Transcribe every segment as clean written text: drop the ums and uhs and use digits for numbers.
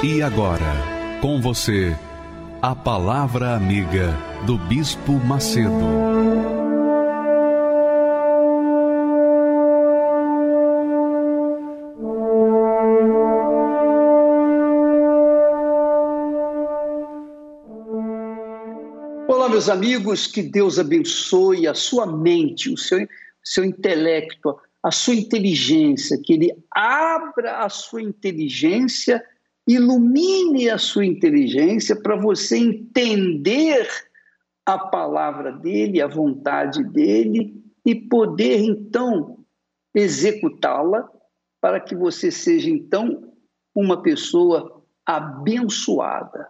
E agora, com você, a Palavra Amiga do Bispo Macedo. Olá, meus amigos, que Deus abençoe a sua mente, o seu intelecto, a sua inteligência, que Ele abra a sua inteligência, ilumine a sua inteligência para você entender a palavra dele, a vontade dele e poder, então, executá-la para que você seja, então, uma pessoa abençoada.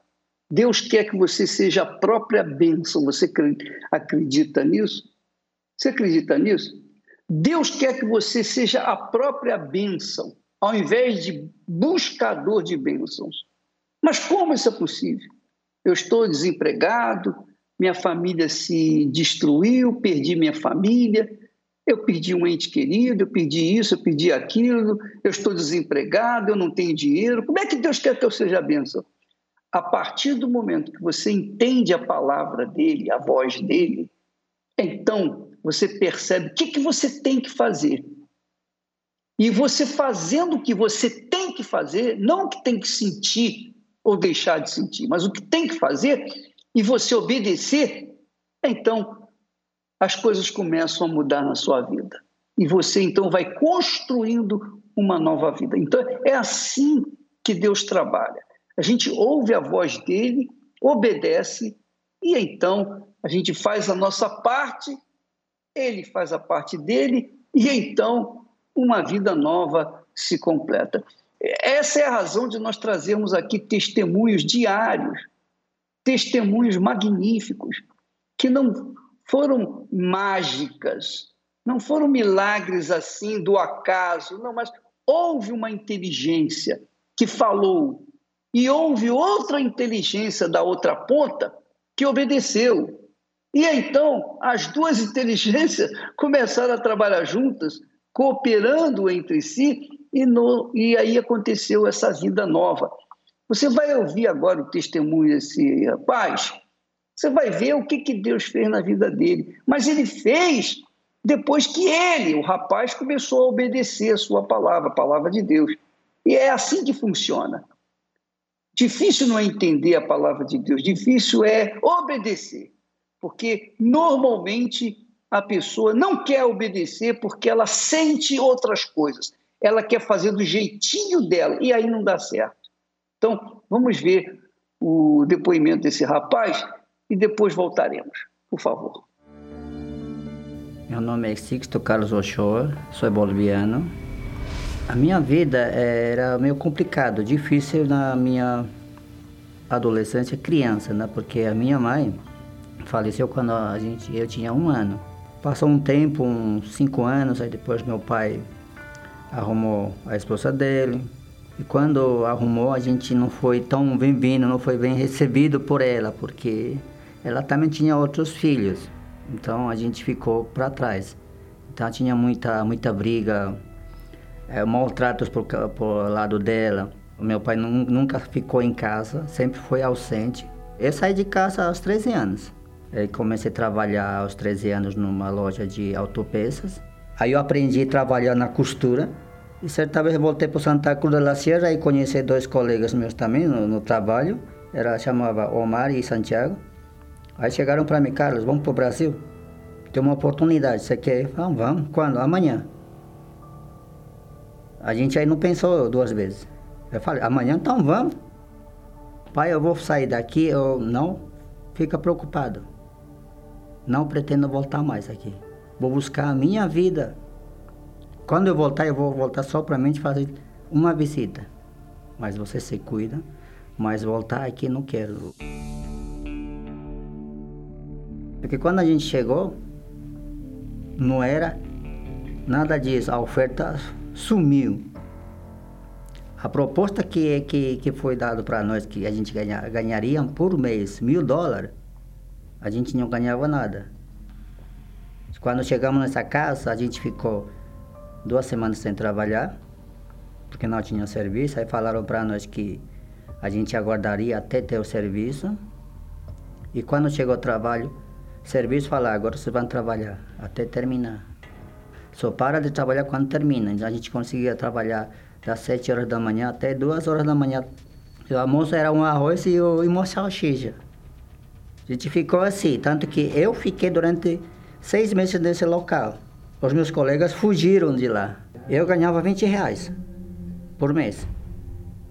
Deus quer que você seja a própria bênção. Você acredita nisso? Você acredita nisso? Deus quer que você seja a própria bênção, ao invés de buscador de bênçãos. Mas como isso é possível? Eu estou desempregado, minha família se destruiu, perdi minha família, eu perdi um ente querido, eu perdi isso, eu perdi aquilo, eu estou desempregado, eu não tenho dinheiro. Como é que Deus quer que eu seja a bênção? A partir do momento que você entende a palavra dele, a voz dele, então você percebe o que você tem que fazer. E você fazendo o que você tem que fazer, não o que tem que sentir ou deixar de sentir, mas o que tem que fazer, e você obedecer, então as coisas começam a mudar na sua vida. E você, então, vai construindo uma nova vida. Então, é assim que Deus trabalha. A gente ouve a voz dele, obedece, e então a gente faz a nossa parte, ele faz a parte dele, e então uma vida nova se completa. Essa é a razão de nós trazermos aqui testemunhos diários, testemunhos magníficos, que não foram mágicas, não foram milagres assim do acaso, não, mas houve uma inteligência que falou e houve outra inteligência da outra ponta que obedeceu. E então as duas inteligências começaram a trabalhar juntas, cooperando entre si, e aí aconteceu essa vida nova. Você vai ouvir agora o testemunho desse rapaz, você vai ver o que Deus fez na vida dele. Mas ele fez depois que ele, o rapaz, começou a obedecer a sua palavra, a palavra de Deus. E é assim que funciona. Difícil não é entender a palavra de Deus, difícil é obedecer, porque normalmente a pessoa não quer obedecer porque ela sente outras coisas. Ela quer fazer do jeitinho dela e aí não dá certo. Então, vamos ver o depoimento desse rapaz e depois voltaremos. Por favor. Meu nome é Sixto Carlos Ochoa, sou boliviano. A minha vida era meio complicada, difícil na minha adolescência, criança, né? Porque a minha mãe faleceu quando eu tinha 1 ano. Passou um tempo, uns 5 anos, aí depois meu pai arrumou a esposa dele. E quando arrumou, a gente não foi tão bem-vindo, não foi bem recebido por ela, porque ela também tinha outros filhos. Então a gente ficou para trás. Então tinha muita briga, maltratos por lado dela. Meu pai nunca ficou em casa, sempre foi ausente. Eu saí de casa aos 13 anos. Eu comecei a trabalhar aos 13 anos numa loja de autopeças. Aí eu aprendi a trabalhar na costura. E certa vez voltei para Santa Cruz de la Sierra e conheci 2 colegas meus também no trabalho. Ela chamava Omar e Santiago. Aí chegaram para mim: Carlos, vamos para o Brasil? Tem uma oportunidade, você quer? Vamos. Quando? Amanhã. A gente aí não pensou 2 vezes. Eu falei: amanhã? Então vamos. Pai, eu vou sair daqui, eu não fica preocupado. Não pretendo voltar mais aqui. Vou buscar a minha vida. Quando eu voltar só para mim fazer uma visita, mas você se cuida, mas voltar aqui não quero. Porque quando a gente chegou, não era nada disso, a oferta sumiu. A proposta que foi dada para nós, que a gente ganharia por mês $1.000, a gente não ganhava nada. Quando chegamos nessa casa, a gente ficou 2 semanas sem trabalhar, porque não tinha serviço. Aí falaram para nós que a gente aguardaria até ter o serviço. E quando chegou o trabalho, serviço falaram, agora vocês vão trabalhar até terminar. Só para de trabalhar quando termina. A gente conseguia trabalhar das 7 horas da manhã até 2 horas da manhã. O almoço era um arroz e uma salsicha. A gente ficou assim, tanto que eu fiquei durante 6 meses nesse local. Os meus colegas fugiram de lá. Eu ganhava R$20 por mês.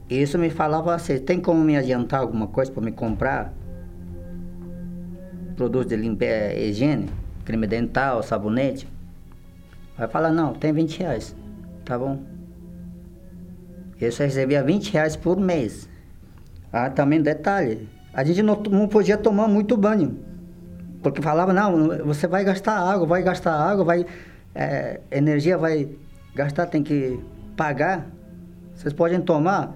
E isso me falava assim, tem como me adiantar alguma coisa para me comprar? Produtos de limpeza, higiene, creme dental, sabonete. Vai falar, não, tem R$20, tá bom. Eu só recebia R$20 por mês. Ah, também detalhe, a gente não podia tomar muito banho. Porque falava, não, você vai gastar água, energia vai gastar, tem que pagar. Vocês podem tomar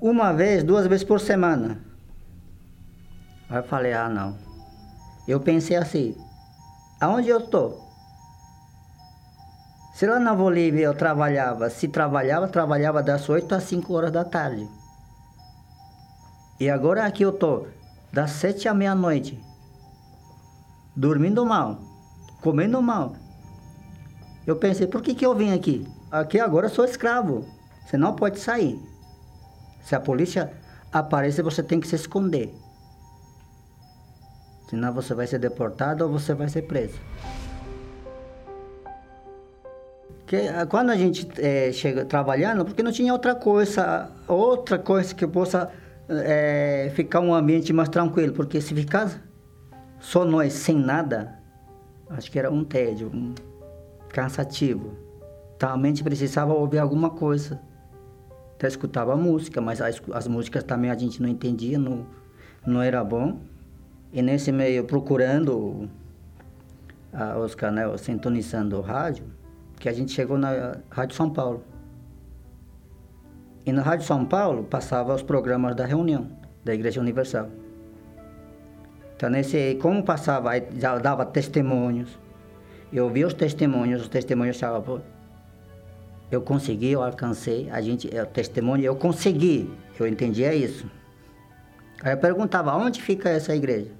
1 vez, 2 vezes por semana. Aí eu falei, ah, não. Eu pensei assim, aonde eu estou? Se lá na Bolívia eu trabalhava das 8 às 5 horas da tarde. E agora aqui eu estou, das 7 à meia-noite. Dormindo mal, comendo mal. Eu pensei, por que eu vim aqui? Aqui agora eu sou escravo, você não pode sair. Se a polícia aparecer, você tem que se esconder. Senão você vai ser deportado ou você vai ser preso. Porque quando a gente chega trabalhando, porque não tinha outra coisa que possa ficar um ambiente mais tranquilo, porque se ficar só nós, sem nada, acho que era um tédio, cansativo. Realmente precisava ouvir alguma coisa. Até escutava música, mas as músicas também a gente não entendia, não era bom. E nesse meio, procurando os canais, sintonizando o rádio, que a gente chegou na Rádio São Paulo. E na Rádio São Paulo passava os programas da reunião da Igreja Universal. Então, como passava, já dava testemunhos. Eu ouvia os testemunhos estavam, pô, eu consegui, eu alcancei, o testemunho, eu consegui, eu entendia isso. Aí eu perguntava, onde fica essa igreja?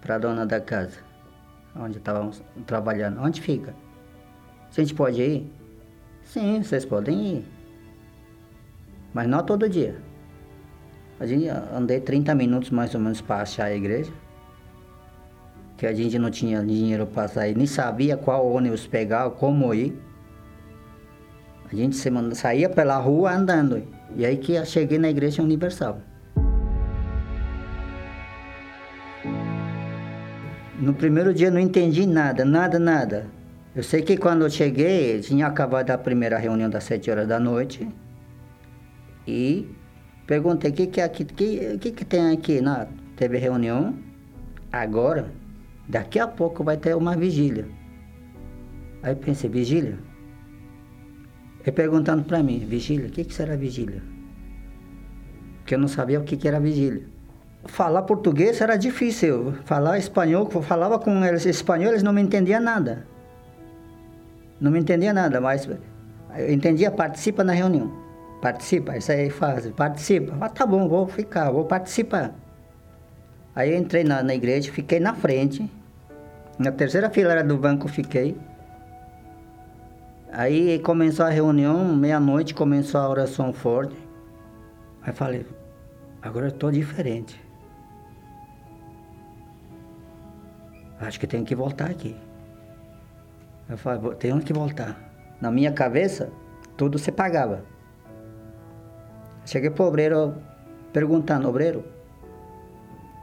Para a dona da casa, onde estávamos trabalhando, onde fica? A gente pode ir? Sim, vocês podem ir, mas não todo dia. A gente andei 30 minutos mais ou menos para achar a igreja, que a gente não tinha dinheiro para sair, nem sabia qual ônibus pegar, como ir. A gente saía pela rua andando, e aí que eu cheguei na Igreja Universal. No primeiro dia não entendi nada. Eu sei que quando eu cheguei, tinha acabado a primeira reunião das 7 horas da noite, e perguntei, o que tem aqui? Não, teve reunião, agora, daqui a pouco vai ter uma vigília. Aí pensei, vigília? E perguntando para mim, vigília, o que será vigília? Porque eu não sabia o que era vigília. Falar português era difícil, falar espanhol, falava com eles espanhol, eles não me entendiam nada, mas eu entendia, participa na reunião. Participa, isso aí faz, participa. Ah, tá bom, vou ficar, vou participar. Aí eu entrei na igreja, fiquei na frente. Na terceira fileira do banco fiquei. Aí começou a reunião, meia-noite, começou a oração forte. Aí falei, agora eu tô diferente. Acho que tenho que voltar aqui. Eu falei, tenho que voltar. Na minha cabeça, tudo se pagava. Cheguei para o obreiro perguntando, obreiro,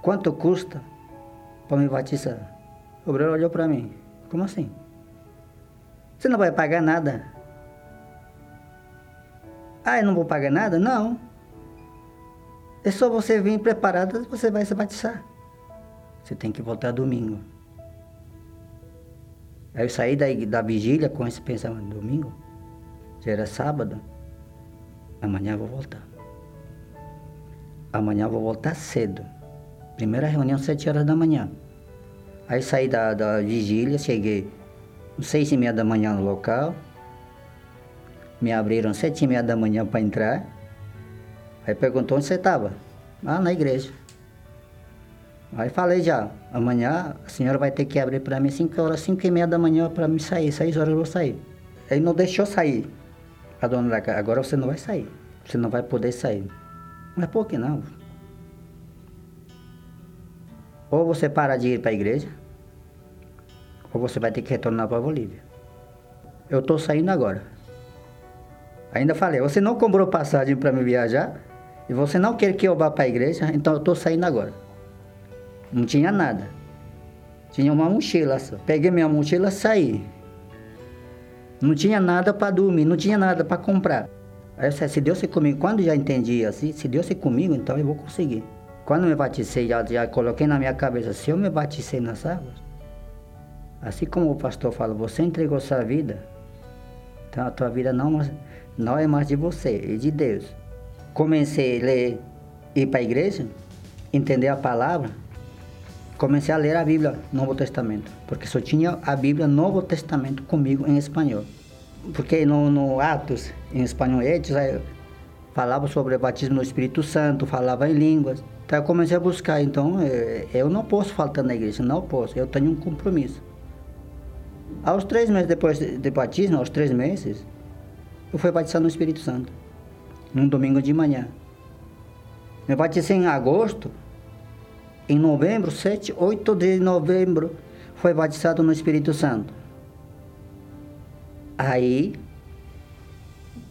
quanto custa para me batizar? O obreiro olhou para mim, como assim? Você não vai pagar nada? Ah, eu não vou pagar nada? Não. É só você vir preparado, você vai se batizar. Você tem que voltar domingo. Aí eu saí da vigília com esse pensamento, domingo? Já era sábado. Amanhã eu vou voltar. Amanhã eu vou voltar cedo. Primeira reunião, 7h. Aí saí da vigília, cheguei às 6h30 no local. Me abriram 7h30 para entrar. Aí perguntou onde você estava. Ah, na igreja. Aí falei já, amanhã a senhora vai ter que abrir para mim 5h, 5h30 para me sair, 6h eu vou sair. Aí não deixou sair. A dona da casa, agora você não vai sair, você não vai poder sair. Mas por que não? Ou você para de ir para a igreja, ou você vai ter que retornar para a Bolívia. Eu estou saindo agora. Ainda falei, você não comprou passagem para me viajar, e você não quer que eu vá para a igreja, então eu estou saindo agora. Não tinha nada. Tinha uma mochila só. Peguei minha mochila e saí. Não tinha nada para dormir, não tinha nada para comprar. Aí eu disse, se Deus é comigo, quando já entendi assim, se Deus é comigo, então eu vou conseguir. Quando me batizei, já coloquei na minha cabeça, se eu me batizei nas águas, assim como o pastor fala, você entregou sua vida, então a tua vida não é mais de você, é de Deus. Comecei a ler, ir para a igreja, entender a palavra, comecei a ler a Bíblia, Novo Testamento, porque só tinha a Bíblia, Novo Testamento comigo em espanhol. Porque no Atos, em espanhol, Hechos, falava sobre o batismo no Espírito Santo, falava em línguas. Então eu comecei a buscar, então eu não posso faltar na igreja, não posso, eu tenho um compromisso. Aos 3 meses depois de batismo, eu fui batizado no Espírito Santo, num domingo de manhã. Me batizei em agosto. Em novembro, 7, 8 de novembro, foi batizado no Espírito Santo. Aí,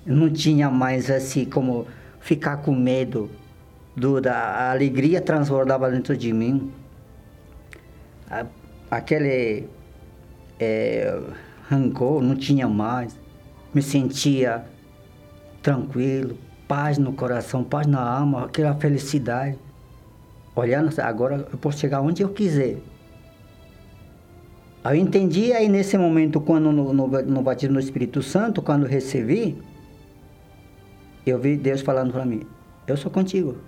não tinha mais assim como ficar com medo, a alegria transbordava dentro de mim. Aquele rancor não tinha mais, me sentia tranquilo, paz no coração, paz na alma, aquela felicidade. Olhando, agora eu posso chegar onde eu quiser. Aí eu entendi, aí nesse momento, quando no batismo no Espírito Santo, quando recebi, eu vi Deus falando para mim, eu sou contigo.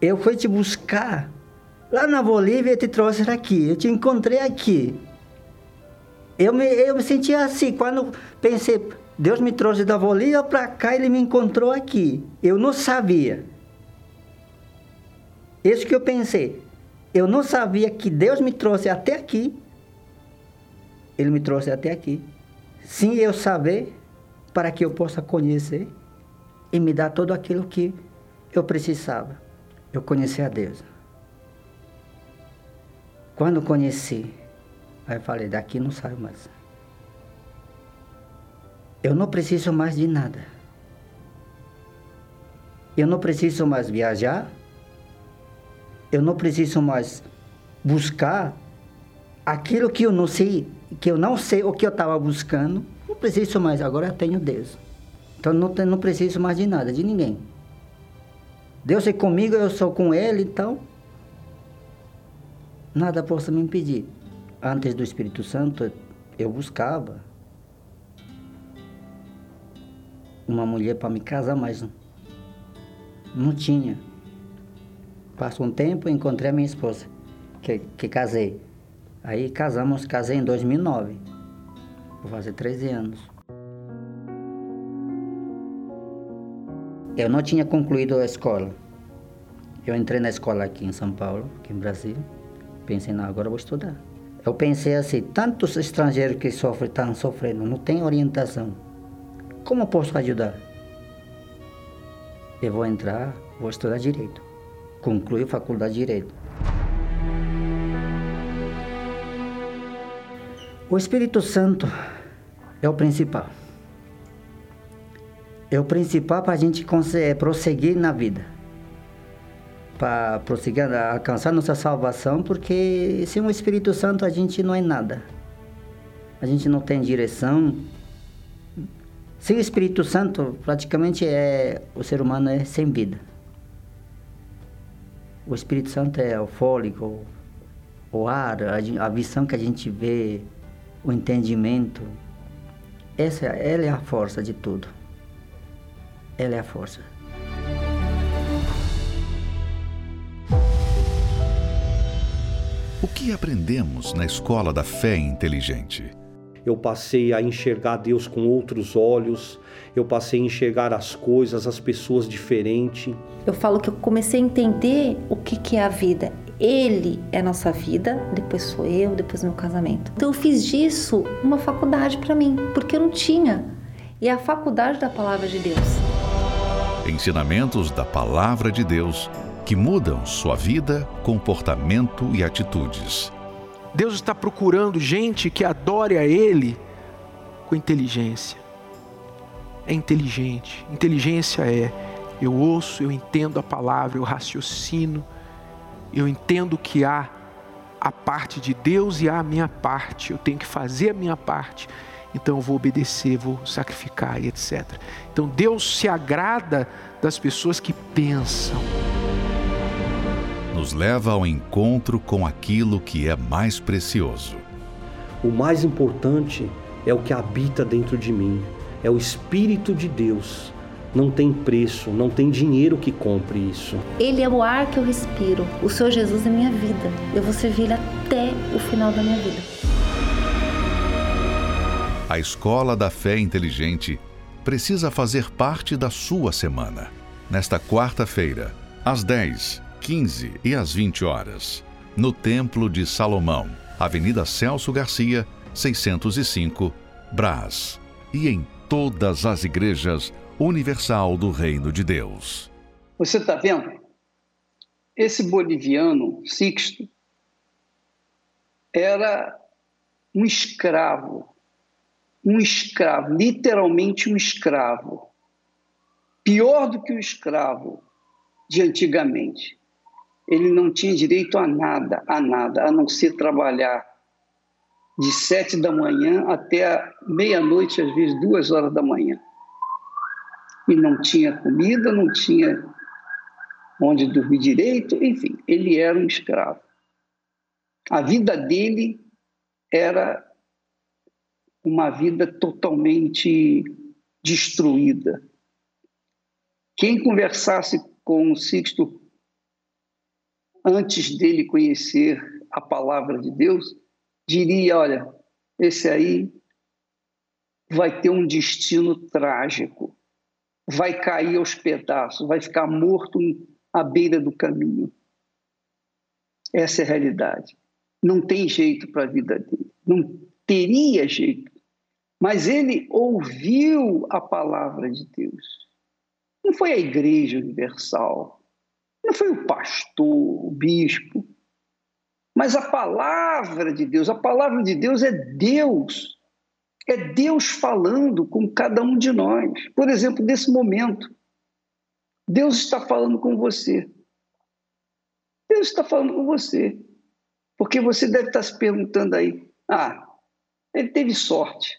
Eu fui te buscar lá na Bolívia e te trouxe aqui, eu te encontrei aqui. Eu me senti assim, quando pensei, Deus me trouxe da Bolívia para cá, Ele me encontrou aqui. Eu não sabia. Isso que eu pensei, eu não sabia que Deus me trouxe até aqui, Ele me trouxe até aqui, sem eu saber, para que eu possa conhecer e me dar tudo aquilo que eu precisava. Eu conheci a Deus. Quando conheci, aí eu falei, daqui não saio mais. Eu não preciso mais de nada. Eu não preciso mais viajar. Eu não preciso mais buscar aquilo que eu não sei, o que eu estava buscando. Não preciso mais, agora eu tenho Deus. Então não preciso mais de nada, de ninguém. Deus é comigo, eu sou com Ele, então nada possa me impedir. Antes do Espírito Santo, eu buscava uma mulher para me casar, mas não tinha. Passou um tempo, encontrei a minha esposa, que casei. Aí casei em 2009. Vou fazer 13 anos. Eu não tinha concluído a escola. Eu entrei na escola aqui em São Paulo, aqui em Brasília. Pensei, não, agora eu vou estudar. Eu pensei assim, tantos estrangeiros que estão sofrendo, não tem orientação. Como eu posso ajudar? Eu vou entrar, vou estudar direito. Concluí a faculdade de Direito. O Espírito Santo é o principal. É o principal para a gente prosseguir na vida. Para prosseguir, alcançar nossa salvação, porque sem o Espírito Santo a gente não é nada. A gente não tem direção. Sem o Espírito Santo, praticamente o ser humano é sem vida. O Espírito Santo é o fôlego, o ar, a visão que a gente vê, o entendimento. Ela é a força de tudo. Ela é a força. O que aprendemos na Escola da Fé Inteligente? Eu passei a enxergar Deus com outros olhos, eu passei a enxergar as coisas, as pessoas diferente. Eu falo que eu comecei a entender o que é a vida. Ele é a nossa vida, depois sou eu, depois meu casamento. Então eu fiz disso uma faculdade para mim, porque eu não tinha. E é a faculdade da Palavra de Deus. Ensinamentos da Palavra de Deus que mudam sua vida, comportamento e atitudes. Deus está procurando gente que adore a Ele com inteligência. É inteligente. Inteligência eu ouço, eu entendo a palavra, eu raciocino, eu entendo que há a parte de Deus e há a minha parte. Eu tenho que fazer a minha parte, então eu vou obedecer, vou sacrificar e etc. Então Deus se agrada das pessoas que pensam. Nos leva ao encontro com aquilo que é mais precioso. O mais importante é o que habita dentro de mim, é o Espírito de Deus. Não tem preço, não tem dinheiro que compre isso. Ele é o ar que eu respiro, o Senhor Jesus é minha vida. Eu vou servir Ele até o final da minha vida. A Escola da Fé Inteligente precisa fazer parte da sua semana. Nesta quarta-feira, às 10h, 15h e às 20h, no Templo de Salomão, Avenida Celso Garcia, 605, Brás, e em todas as Igrejas Universal do Reino de Deus. Você está vendo? Esse boliviano, Sixto, era um escravo, literalmente um escravo, pior do que o escravo de antigamente. Ele não tinha direito a nada, a não ser trabalhar de 7h até 00h, às vezes 2h. E não tinha comida, não tinha onde dormir direito, enfim, ele era um escravo. A vida dele era uma vida totalmente destruída. Quem conversasse com o Sixto antes dele conhecer a palavra de Deus, diria, olha, esse aí vai ter um destino trágico, vai cair aos pedaços, vai ficar morto à beira do caminho. Essa é a realidade. Não tem jeito para a vida dele, não teria jeito. Mas ele ouviu a palavra de Deus. Não foi a Igreja Universal, não foi o pastor, o bispo, mas a palavra de Deus. A palavra de Deus é Deus. É Deus falando com cada um de nós. Por exemplo, nesse momento, Deus está falando com você. Deus está falando com você. Porque você deve estar se perguntando aí, ele teve sorte,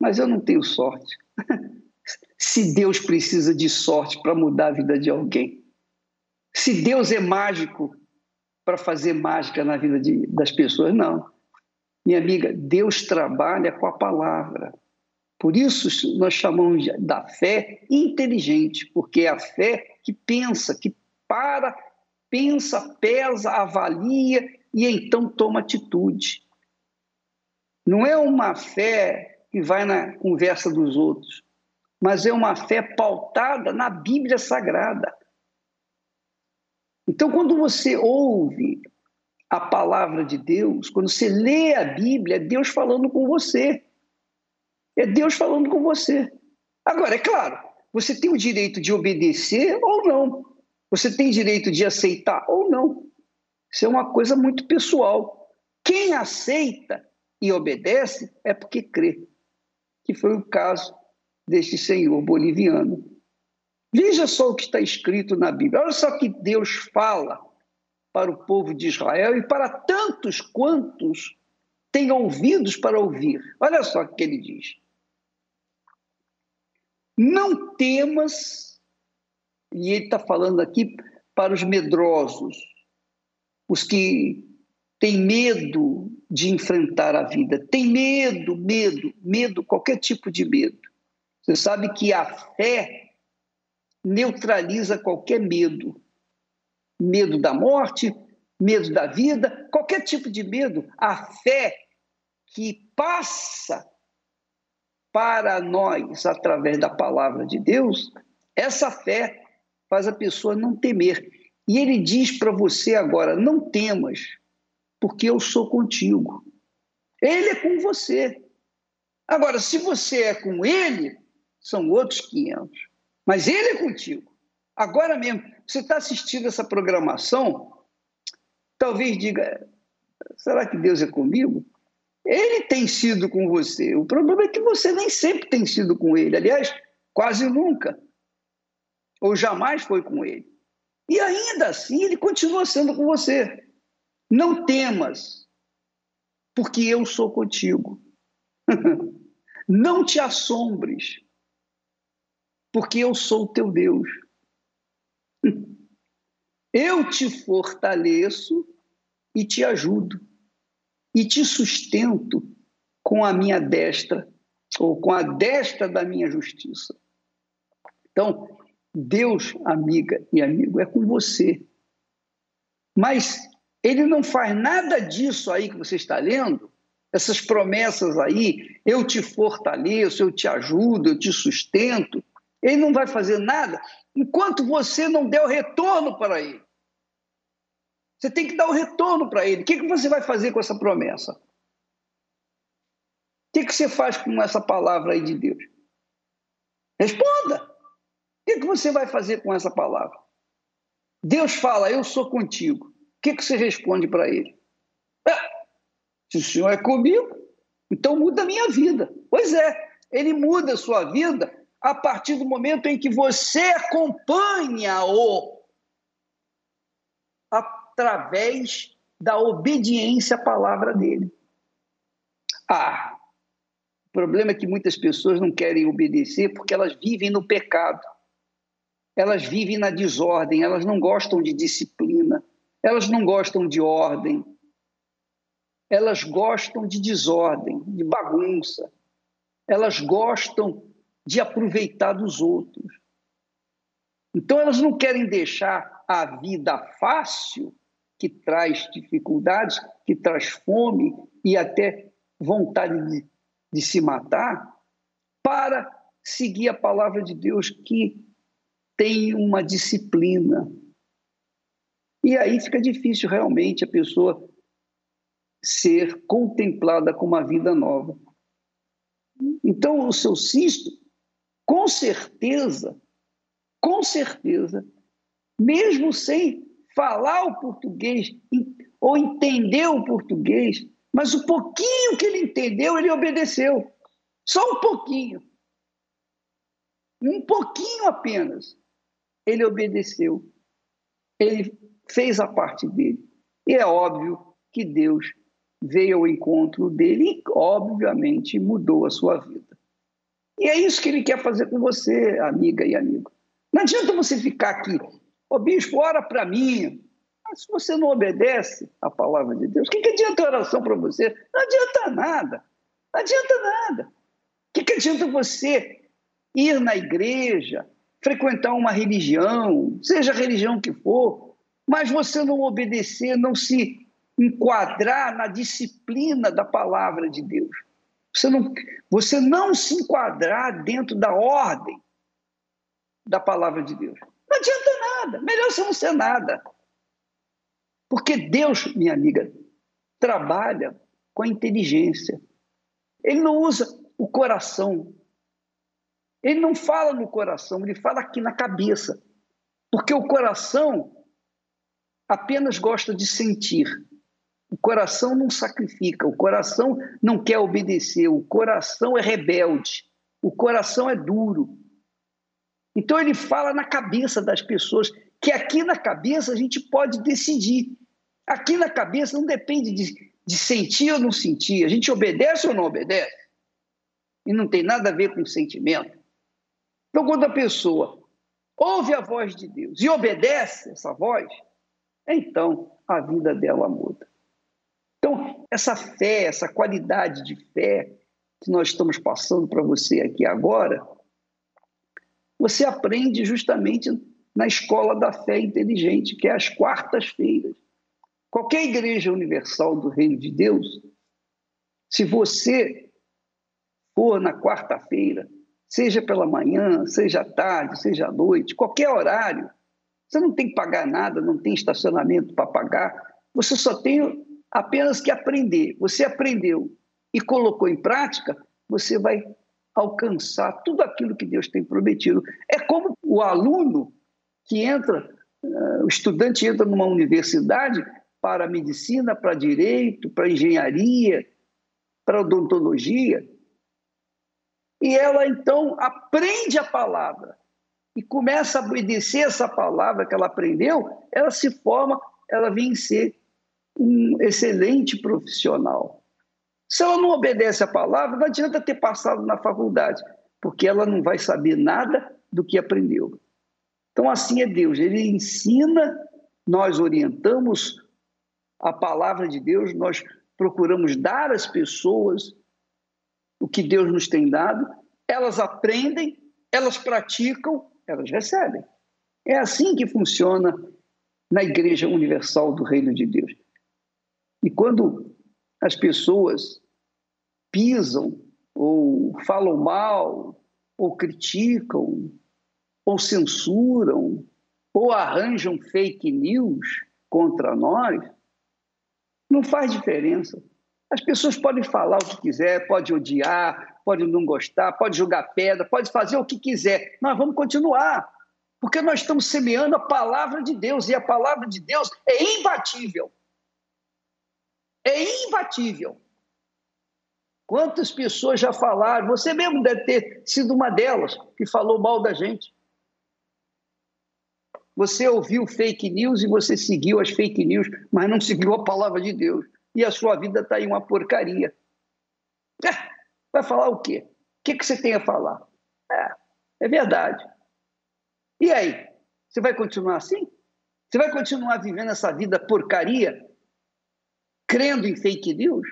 mas eu não tenho sorte. Se Deus precisa de sorte para mudar a vida de alguém, se Deus é mágico para fazer mágica na vida das pessoas, não. Minha amiga, Deus trabalha com a palavra. Por isso nós chamamos da fé inteligente, porque é a fé que pensa, que pensa, pesa, avalia e então toma atitude. Não é uma fé que vai na conversa dos outros, mas é uma fé pautada na Bíblia Sagrada. Então, quando você ouve a palavra de Deus, quando você lê a Bíblia, é Deus falando com você. É Deus falando com você. Agora, é claro, você tem o direito de obedecer ou não. Você tem direito de aceitar ou não. Isso é uma coisa muito pessoal. Quem aceita e obedece é porque crê. Que foi o caso deste senhor boliviano. Veja só o que está escrito na Bíblia. Olha só o que Deus fala para o povo de Israel e para tantos quantos têm ouvidos para ouvir. Olha só o que ele diz. Não temas, e ele está falando aqui para os medrosos, os que têm medo de enfrentar a vida, têm medo, qualquer tipo de medo. Você sabe que a fé neutraliza qualquer medo. Medo da morte, medo da vida, qualquer tipo de medo. A fé que passa para nós através da palavra de Deus, essa fé faz a pessoa não temer. E ele diz para você agora, não temas, porque eu sou contigo. Ele é com você. Agora, se você é com ele, são outros 500. Mas ele é contigo. Agora mesmo, você está assistindo essa programação, talvez diga, será que Deus é comigo? Ele tem sido com você. O problema é que você nem sempre tem sido com ele. Aliás, quase nunca. Ou jamais foi com ele. E ainda assim, ele continua sendo com você. Não temas, porque eu sou contigo. Não te assombres, porque eu sou o teu Deus. Eu te fortaleço e te ajudo e te sustento com a minha destra ou com a destra da minha justiça. Então, Deus, amiga e amigo, é com você. Mas ele não faz nada disso aí que você está lendo, essas promessas aí, eu te fortaleço, eu te ajudo, eu te sustento. Ele não vai fazer nada enquanto você não der o retorno para ele. Você tem que dar o retorno para ele. O que você vai fazer com essa promessa? O que você faz com essa palavra aí de Deus? Responda! O que você vai fazer com essa palavra? Deus fala, eu sou contigo. O que você responde para ele? Se o Senhor é comigo, então muda a minha vida. Pois é, ele muda a sua vida a partir do momento em que você acompanha-o através da obediência à palavra dele. Ah, o problema é que muitas pessoas não querem obedecer porque elas vivem no pecado. Elas vivem na desordem, elas não gostam de disciplina, elas não gostam de ordem. Elas gostam de desordem, de bagunça. Elas gostam de aproveitar dos outros. Então, elas não querem deixar a vida fácil, que traz dificuldades, que traz fome e até vontade de se matar, para seguir a palavra de Deus, que tem uma disciplina. E aí fica difícil realmente a pessoa ser contemplada com uma vida nova. Então, o seu Sixto, com certeza, mesmo sem falar o português ou entender o português, mas o pouquinho que ele entendeu, ele obedeceu. Só um pouquinho. Um pouquinho apenas. Ele obedeceu. Ele fez a parte dele. E é óbvio que Deus veio ao encontro dele e, obviamente, mudou a sua vida. E é isso que ele quer fazer com você, amiga e amigo. Não adianta você ficar aqui, ô bispo, ora para mim. Mas se você não obedece a palavra de Deus, o que adianta a oração para você? Não adianta nada. Não adianta nada. O que adianta você ir na igreja, frequentar uma religião, seja a religião que for, mas você não obedecer, não se enquadrar na disciplina da palavra de Deus. Você não se enquadrar dentro da ordem da palavra de Deus. Não adianta nada. Melhor você não ser nada. Porque Deus, minha amiga, trabalha com a inteligência. Ele não usa o coração. Ele não fala no coração, ele fala aqui na cabeça. Porque o coração apenas gosta de sentir. O coração não sacrifica, o coração não quer obedecer, o coração é rebelde, o coração é duro. Então ele fala na cabeça das pessoas, que aqui na cabeça a gente pode decidir. Aqui na cabeça não depende de sentir ou não sentir, a gente obedece ou não obedece. E não tem nada a ver com sentimento. Então, quando a pessoa ouve a voz de Deus e obedece essa voz, então a vida dela muda. Então, essa fé, essa qualidade de fé que nós estamos passando para você aqui agora, você aprende justamente na Escola da Fé Inteligente, que é às quartas-feiras. Qualquer Igreja Universal do Reino de Deus, se você for na quarta-feira, seja pela manhã, seja à tarde, seja à noite, qualquer horário, você não tem que pagar nada, não tem estacionamento para pagar, você só tem apenas que aprender. Você aprendeu e colocou em prática, você vai alcançar tudo aquilo que Deus tem prometido. É como o aluno que entra, o estudante entra numa universidade para medicina, para direito, para engenharia, para odontologia, e ela então aprende a palavra e começa a obedecer essa palavra que ela aprendeu, ela se forma, ela vem ser um excelente profissional. Se ela não obedece a palavra, não adianta ter passado na faculdade, porque ela não vai saber nada do que aprendeu. Então, assim é Deus. Ele ensina, nós orientamos a palavra de Deus, nós procuramos dar às pessoas o que Deus nos tem dado, elas aprendem, elas praticam, elas recebem. É assim que funciona na Igreja Universal do Reino de Deus. E quando as pessoas pisam ou falam mal, ou criticam, ou censuram, ou arranjam fake news contra nós, não faz diferença. As pessoas podem falar o que quiser, pode odiar, pode não gostar, pode jogar pedra, pode fazer o que quiser. Nós vamos continuar, porque nós estamos semeando a palavra de Deus, e a palavra de Deus é imbatível. É imbatível. Quantas pessoas já falaram, você mesmo deve ter sido uma delas que falou mal da gente. Você ouviu fake news e você seguiu as fake news, mas não seguiu a palavra de Deus. E a sua vida está aí uma porcaria. Vai falar o quê? O que, que você tem a falar? É verdade. E aí? Você vai continuar assim? Você vai continuar vivendo essa vida porcaria? Crendo em fake news,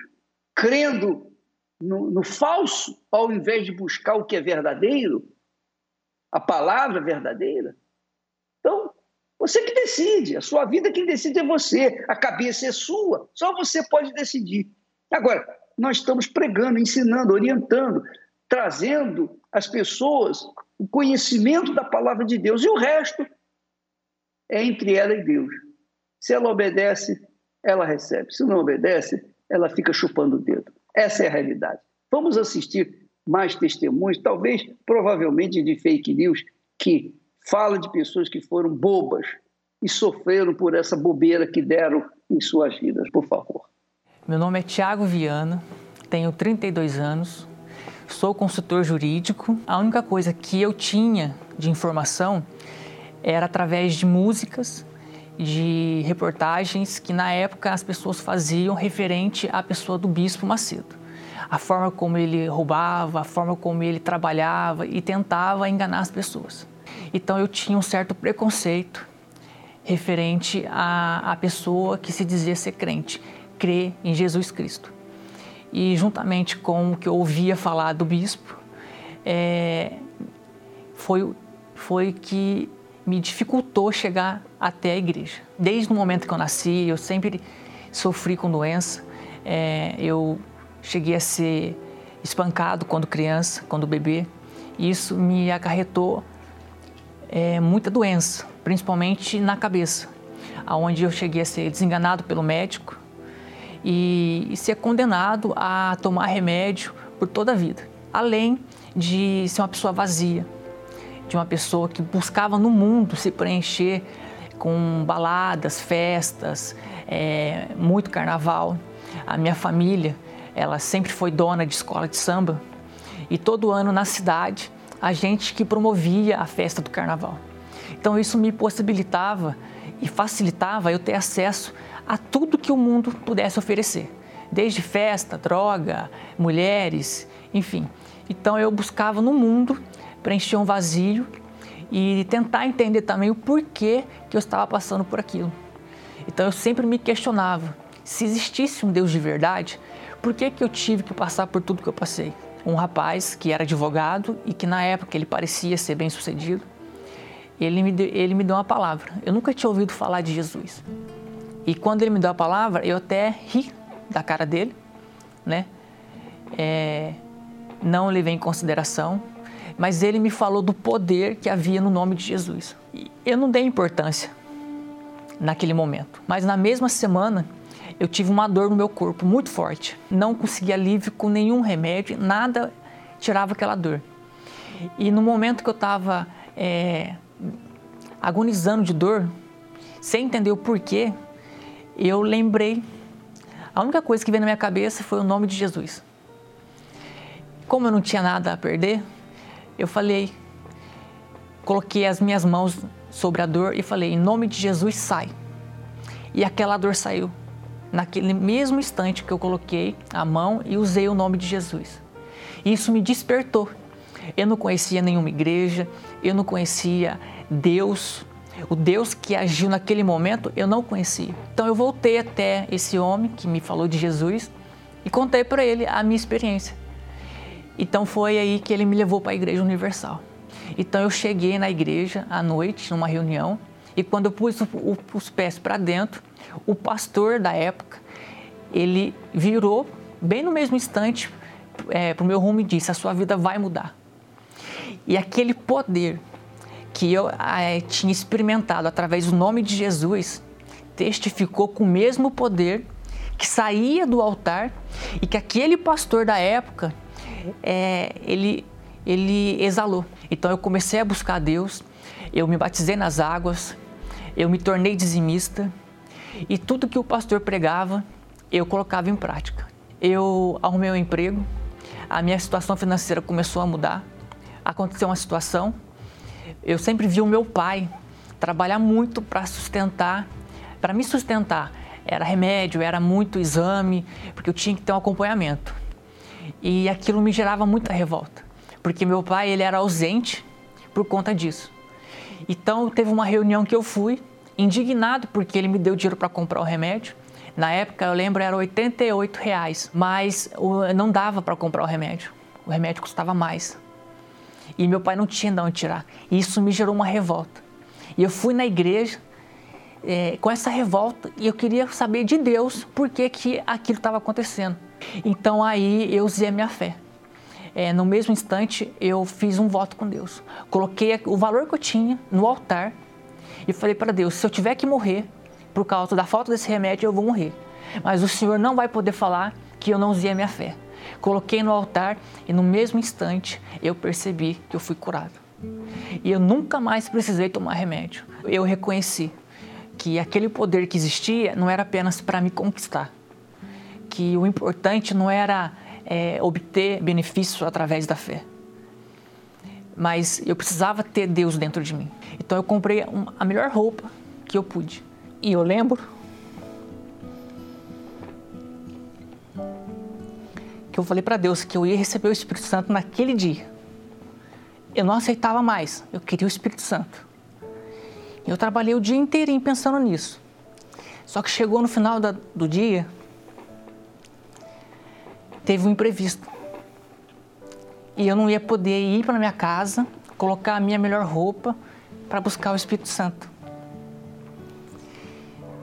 crendo no falso, ao invés de buscar o que é verdadeiro, a palavra verdadeira. Então, você que decide, a sua vida quem decide é você, a cabeça é sua, só você pode decidir. Agora, nós estamos pregando, ensinando, orientando, trazendo às pessoas o conhecimento da palavra de Deus, e o resto é entre ela e Deus. Se ela obedece, ela recebe. Se não obedece, ela fica chupando o dedo. Essa é a realidade. Vamos assistir mais testemunhos, talvez, provavelmente, de fake news, que fala de pessoas que foram bobas e sofreram por essa bobeira que deram em suas vidas. Por favor. Meu nome é Tiago Viana, tenho 32 anos, sou consultor jurídico. A única coisa que eu tinha de informação era através de músicas, de reportagens que na época as pessoas faziam referente à pessoa do Bispo Macedo. A forma como ele roubava, a forma como ele trabalhava e tentava enganar as pessoas. Então eu tinha um certo preconceito referente à pessoa que se dizia ser crente, crer em Jesus Cristo. E juntamente com o que eu ouvia falar do Bispo, foi que me dificultou chegar até a igreja. Desde o momento que eu nasci, eu sempre sofri com doença. Eu cheguei a ser espancado quando criança, quando bebê. Isso me acarretou muita doença, principalmente na cabeça, onde eu cheguei a ser desenganado pelo médico e ser condenado a tomar remédio por toda a vida. Além de ser uma pessoa vazia, de uma pessoa que buscava no mundo se preencher com baladas, festas, muito carnaval. A minha família, ela sempre foi dona de escola de samba e todo ano na cidade a gente que promovia a festa do carnaval. Então isso me possibilitava e facilitava eu ter acesso a tudo que o mundo pudesse oferecer, desde festa, droga, mulheres, enfim. Então eu buscava no mundo preencher um vazio e tentar entender também o porquê que eu estava passando por aquilo. Então eu sempre me questionava, se existisse um Deus de verdade, por que que eu tive que passar por tudo que eu passei? Um rapaz que era advogado e que na época ele parecia ser bem sucedido, ele me deu uma palavra. Eu nunca tinha ouvido falar de Jesus. E quando ele me deu a palavra, eu até ri da cara dele, né? Não levei em consideração, mas ele me falou do poder que havia no nome de Jesus. E eu não dei importância naquele momento, mas na mesma semana eu tive uma dor no meu corpo muito forte. Não conseguia alívio com nenhum remédio, nada tirava aquela dor. E no momento que eu estava agonizando de dor, sem entender o porquê, eu lembrei. A única coisa que veio na minha cabeça foi o nome de Jesus. Como eu não tinha nada a perder, eu falei, coloquei as minhas mãos sobre a dor e falei, em nome de Jesus, sai. E aquela dor saiu. Naquele mesmo instante que eu coloquei a mão e usei o nome de Jesus. Isso me despertou. Eu não conhecia nenhuma igreja, eu não conhecia Deus. O Deus que agiu naquele momento, eu não conhecia. Então eu voltei até esse homem que me falou de Jesus e contei para ele a minha experiência. Então foi aí que ele me levou para a Igreja Universal. Então eu cheguei na igreja à noite, numa reunião, e quando eu pus os pés para dentro, o pastor da época, ele virou bem no mesmo instante para o meu rumo e disse, a sua vida vai mudar. E aquele poder que eu tinha experimentado através do nome de Jesus, testificou com o mesmo poder que saía do altar e que aquele pastor da época, ele exalou. Então eu comecei a buscar a Deus, eu me batizei nas águas, eu me tornei dizimista e tudo que o pastor pregava, eu colocava em prática. Eu arrumei um emprego, a minha situação financeira começou a mudar, aconteceu uma situação, eu sempre vi o meu pai trabalhar muito para me sustentar, era remédio, era muito exame, porque eu tinha que ter um acompanhamento. E aquilo me gerava muita revolta, porque meu pai ele era ausente por conta disso. Então teve uma reunião que eu fui, indignado porque ele me deu dinheiro para comprar o remédio. Na época eu lembro era R$88, mas não dava para comprar o remédio custava mais. E meu pai não tinha de onde tirar, e isso me gerou uma revolta. E eu fui na igreja com essa revolta e eu queria saber de Deus por que que aquilo estava acontecendo. Então aí eu usei a minha fé. No mesmo instante eu fiz um voto com Deus. Coloquei o valor que eu tinha no altar e falei para Deus, se eu tiver que morrer por causa da falta desse remédio, eu vou morrer. Mas o Senhor não vai poder falar que eu não usei a minha fé. Coloquei no altar e no mesmo instante eu percebi que eu fui curado. E eu nunca mais precisei tomar remédio. Eu reconheci que aquele poder que existia não era apenas para me conquistar, que o importante não era obter benefício através da fé, mas eu precisava ter Deus dentro de mim. Então eu comprei a melhor roupa que eu pude. E eu lembro que eu falei para Deus que eu ia receber o Espírito Santo naquele dia. Eu não aceitava mais, eu queria o Espírito Santo. Eu trabalhei o dia inteirinho pensando nisso. Só que chegou no final do dia, teve um imprevisto e eu não ia poder ir para minha casa, colocar a minha melhor roupa para buscar o Espírito Santo.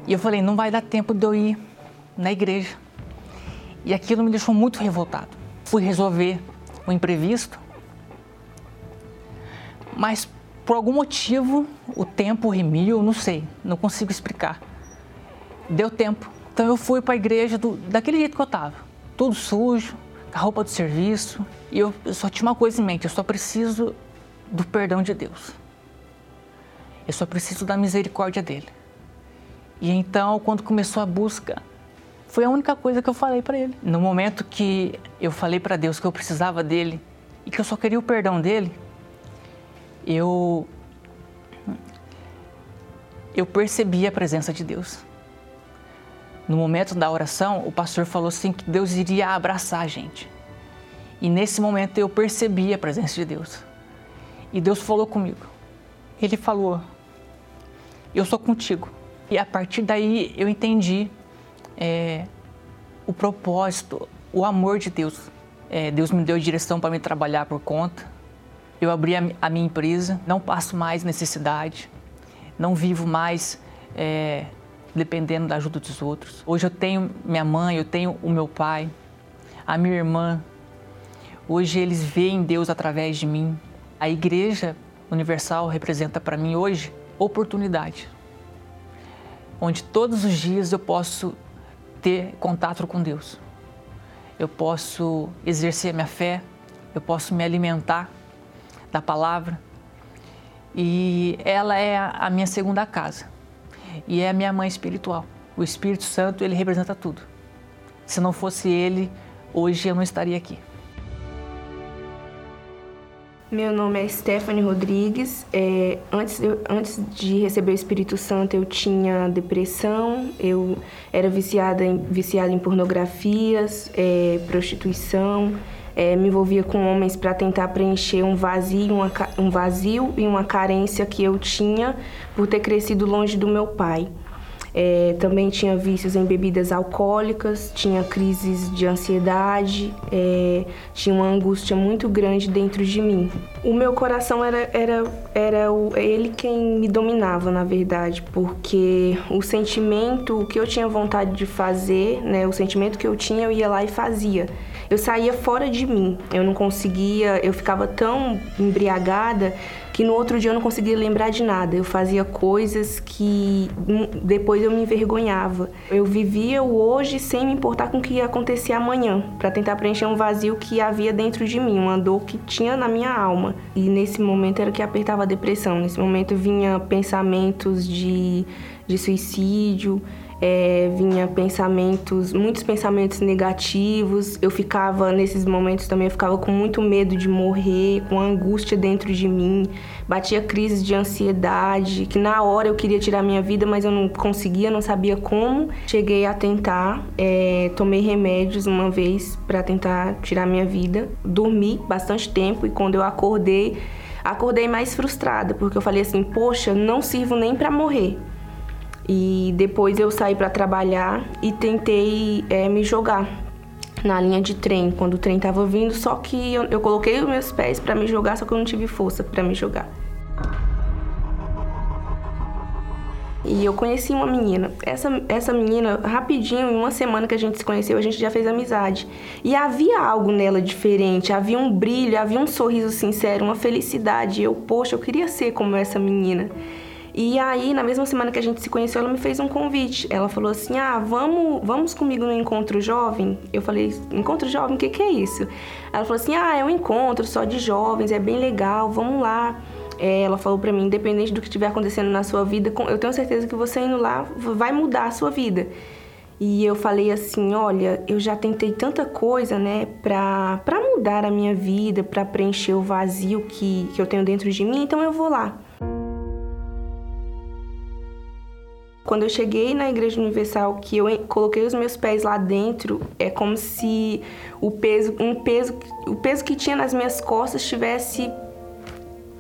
E eu falei, não vai dar tempo de eu ir na igreja. E aquilo me deixou muito revoltado. Fui resolver o imprevisto, mas por algum motivo o tempo remiu, não sei, não consigo explicar. Deu tempo. Então eu fui para a igreja daquele jeito que eu estava. Tudo sujo, a roupa do serviço, e eu só tinha uma coisa em mente, eu só preciso do perdão de Deus. Eu só preciso da misericórdia dele. E então, quando começou a busca, foi a única coisa que eu falei para ele. No momento que eu falei para Deus que eu precisava dele e que eu só queria o perdão dele, eu percebi a presença de Deus. No momento da oração, o pastor falou assim que Deus iria abraçar a gente. E nesse momento eu percebi a presença de Deus. E Deus falou comigo. Ele falou, eu sou contigo. E a partir daí eu entendi o propósito, o amor de Deus. Deus me deu direção para me trabalhar por conta. Eu abri a minha empresa, não passo mais necessidade, não vivo mais dependendo da ajuda dos outros. Hoje eu tenho minha mãe, eu tenho o meu pai, a minha irmã. Hoje eles veem Deus através de mim. A Igreja Universal representa para mim hoje oportunidade, onde todos os dias eu posso ter contato com Deus. Eu posso exercer a minha fé, eu posso me alimentar da palavra. E ela é a minha segunda casa e é a minha mãe espiritual. O Espírito Santo, ele representa tudo. Se não fosse ele, hoje eu não estaria aqui. Meu nome é Stephanie Rodrigues. Antes de receber o Espírito Santo, eu tinha depressão, eu era viciada em pornografias, prostituição, me envolvia com homens para tentar preencher um vazio e uma carência que eu tinha por ter crescido longe do meu pai. Também tinha vícios em bebidas alcoólicas, tinha crises de ansiedade, tinha uma angústia muito grande dentro de mim. O meu coração era ele quem me dominava, na verdade, porque o sentimento, o que eu tinha vontade de fazer, né, o sentimento que eu tinha, eu ia lá e fazia. Eu saía fora de mim, eu não conseguia, eu ficava tão embriagada que no outro dia eu não conseguia lembrar de nada. Eu fazia coisas que depois eu me envergonhava. Eu vivia o hoje sem me importar com o que ia acontecer amanhã, para tentar preencher um vazio que havia dentro de mim, uma dor que tinha na minha alma. E nesse momento era o que apertava a depressão. Nesse momento vinha pensamentos de suicídio, vinha muitos pensamentos negativos. Eu ficava, nesses momentos também, eu ficava com muito medo de morrer, com angústia dentro de mim. Batia crises de ansiedade, que na hora eu queria tirar minha vida, mas eu não conseguia, não sabia como. Cheguei a tentar, tomei remédios uma vez para tentar tirar minha vida. Dormi bastante tempo e quando eu acordei mais frustrada, porque eu falei assim, poxa, não sirvo nem para morrer. E depois eu saí para trabalhar e tentei me jogar na linha de trem, quando o trem estava vindo, só que eu coloquei os meus pés para me jogar, só que eu não tive força para me jogar. E eu conheci uma menina. Essa menina, rapidinho, em uma semana que a gente se conheceu, a gente já fez amizade. E havia algo nela diferente, havia um brilho, havia um sorriso sincero, uma felicidade. E eu, poxa, eu queria ser como essa menina. E aí, na mesma semana que a gente se conheceu, ela me fez um convite. Ela falou assim, vamos comigo no encontro jovem? Eu falei, encontro jovem? O que é isso? Ela falou assim, é um encontro só de jovens, é bem legal, vamos lá. Ela falou pra mim, independente do que estiver acontecendo na sua vida, eu tenho certeza que você indo lá vai mudar a sua vida. E eu falei assim, olha, eu já tentei tanta coisa, né, pra mudar a minha vida, pra preencher o vazio que eu tenho dentro de mim, então eu vou lá. Quando eu cheguei na Igreja Universal, que eu coloquei os meus pés lá dentro, é como se o peso que tinha nas minhas costas tivesse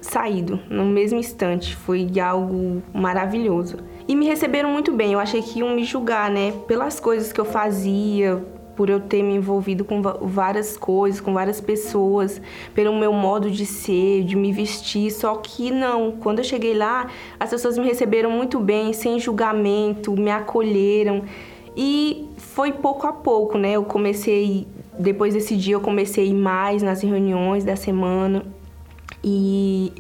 saído no mesmo instante. Foi algo maravilhoso. E me receberam muito bem. Eu achei que iam me julgar, né? Pelas coisas que eu fazia, por eu ter me envolvido com várias coisas, com várias pessoas, pelo meu modo de ser, de me vestir, só que não. Quando eu cheguei lá, as pessoas me receberam muito bem, sem julgamento, me acolheram e foi pouco a pouco, né? Eu comecei, depois desse dia, eu comecei a ir mais nas reuniões da semana e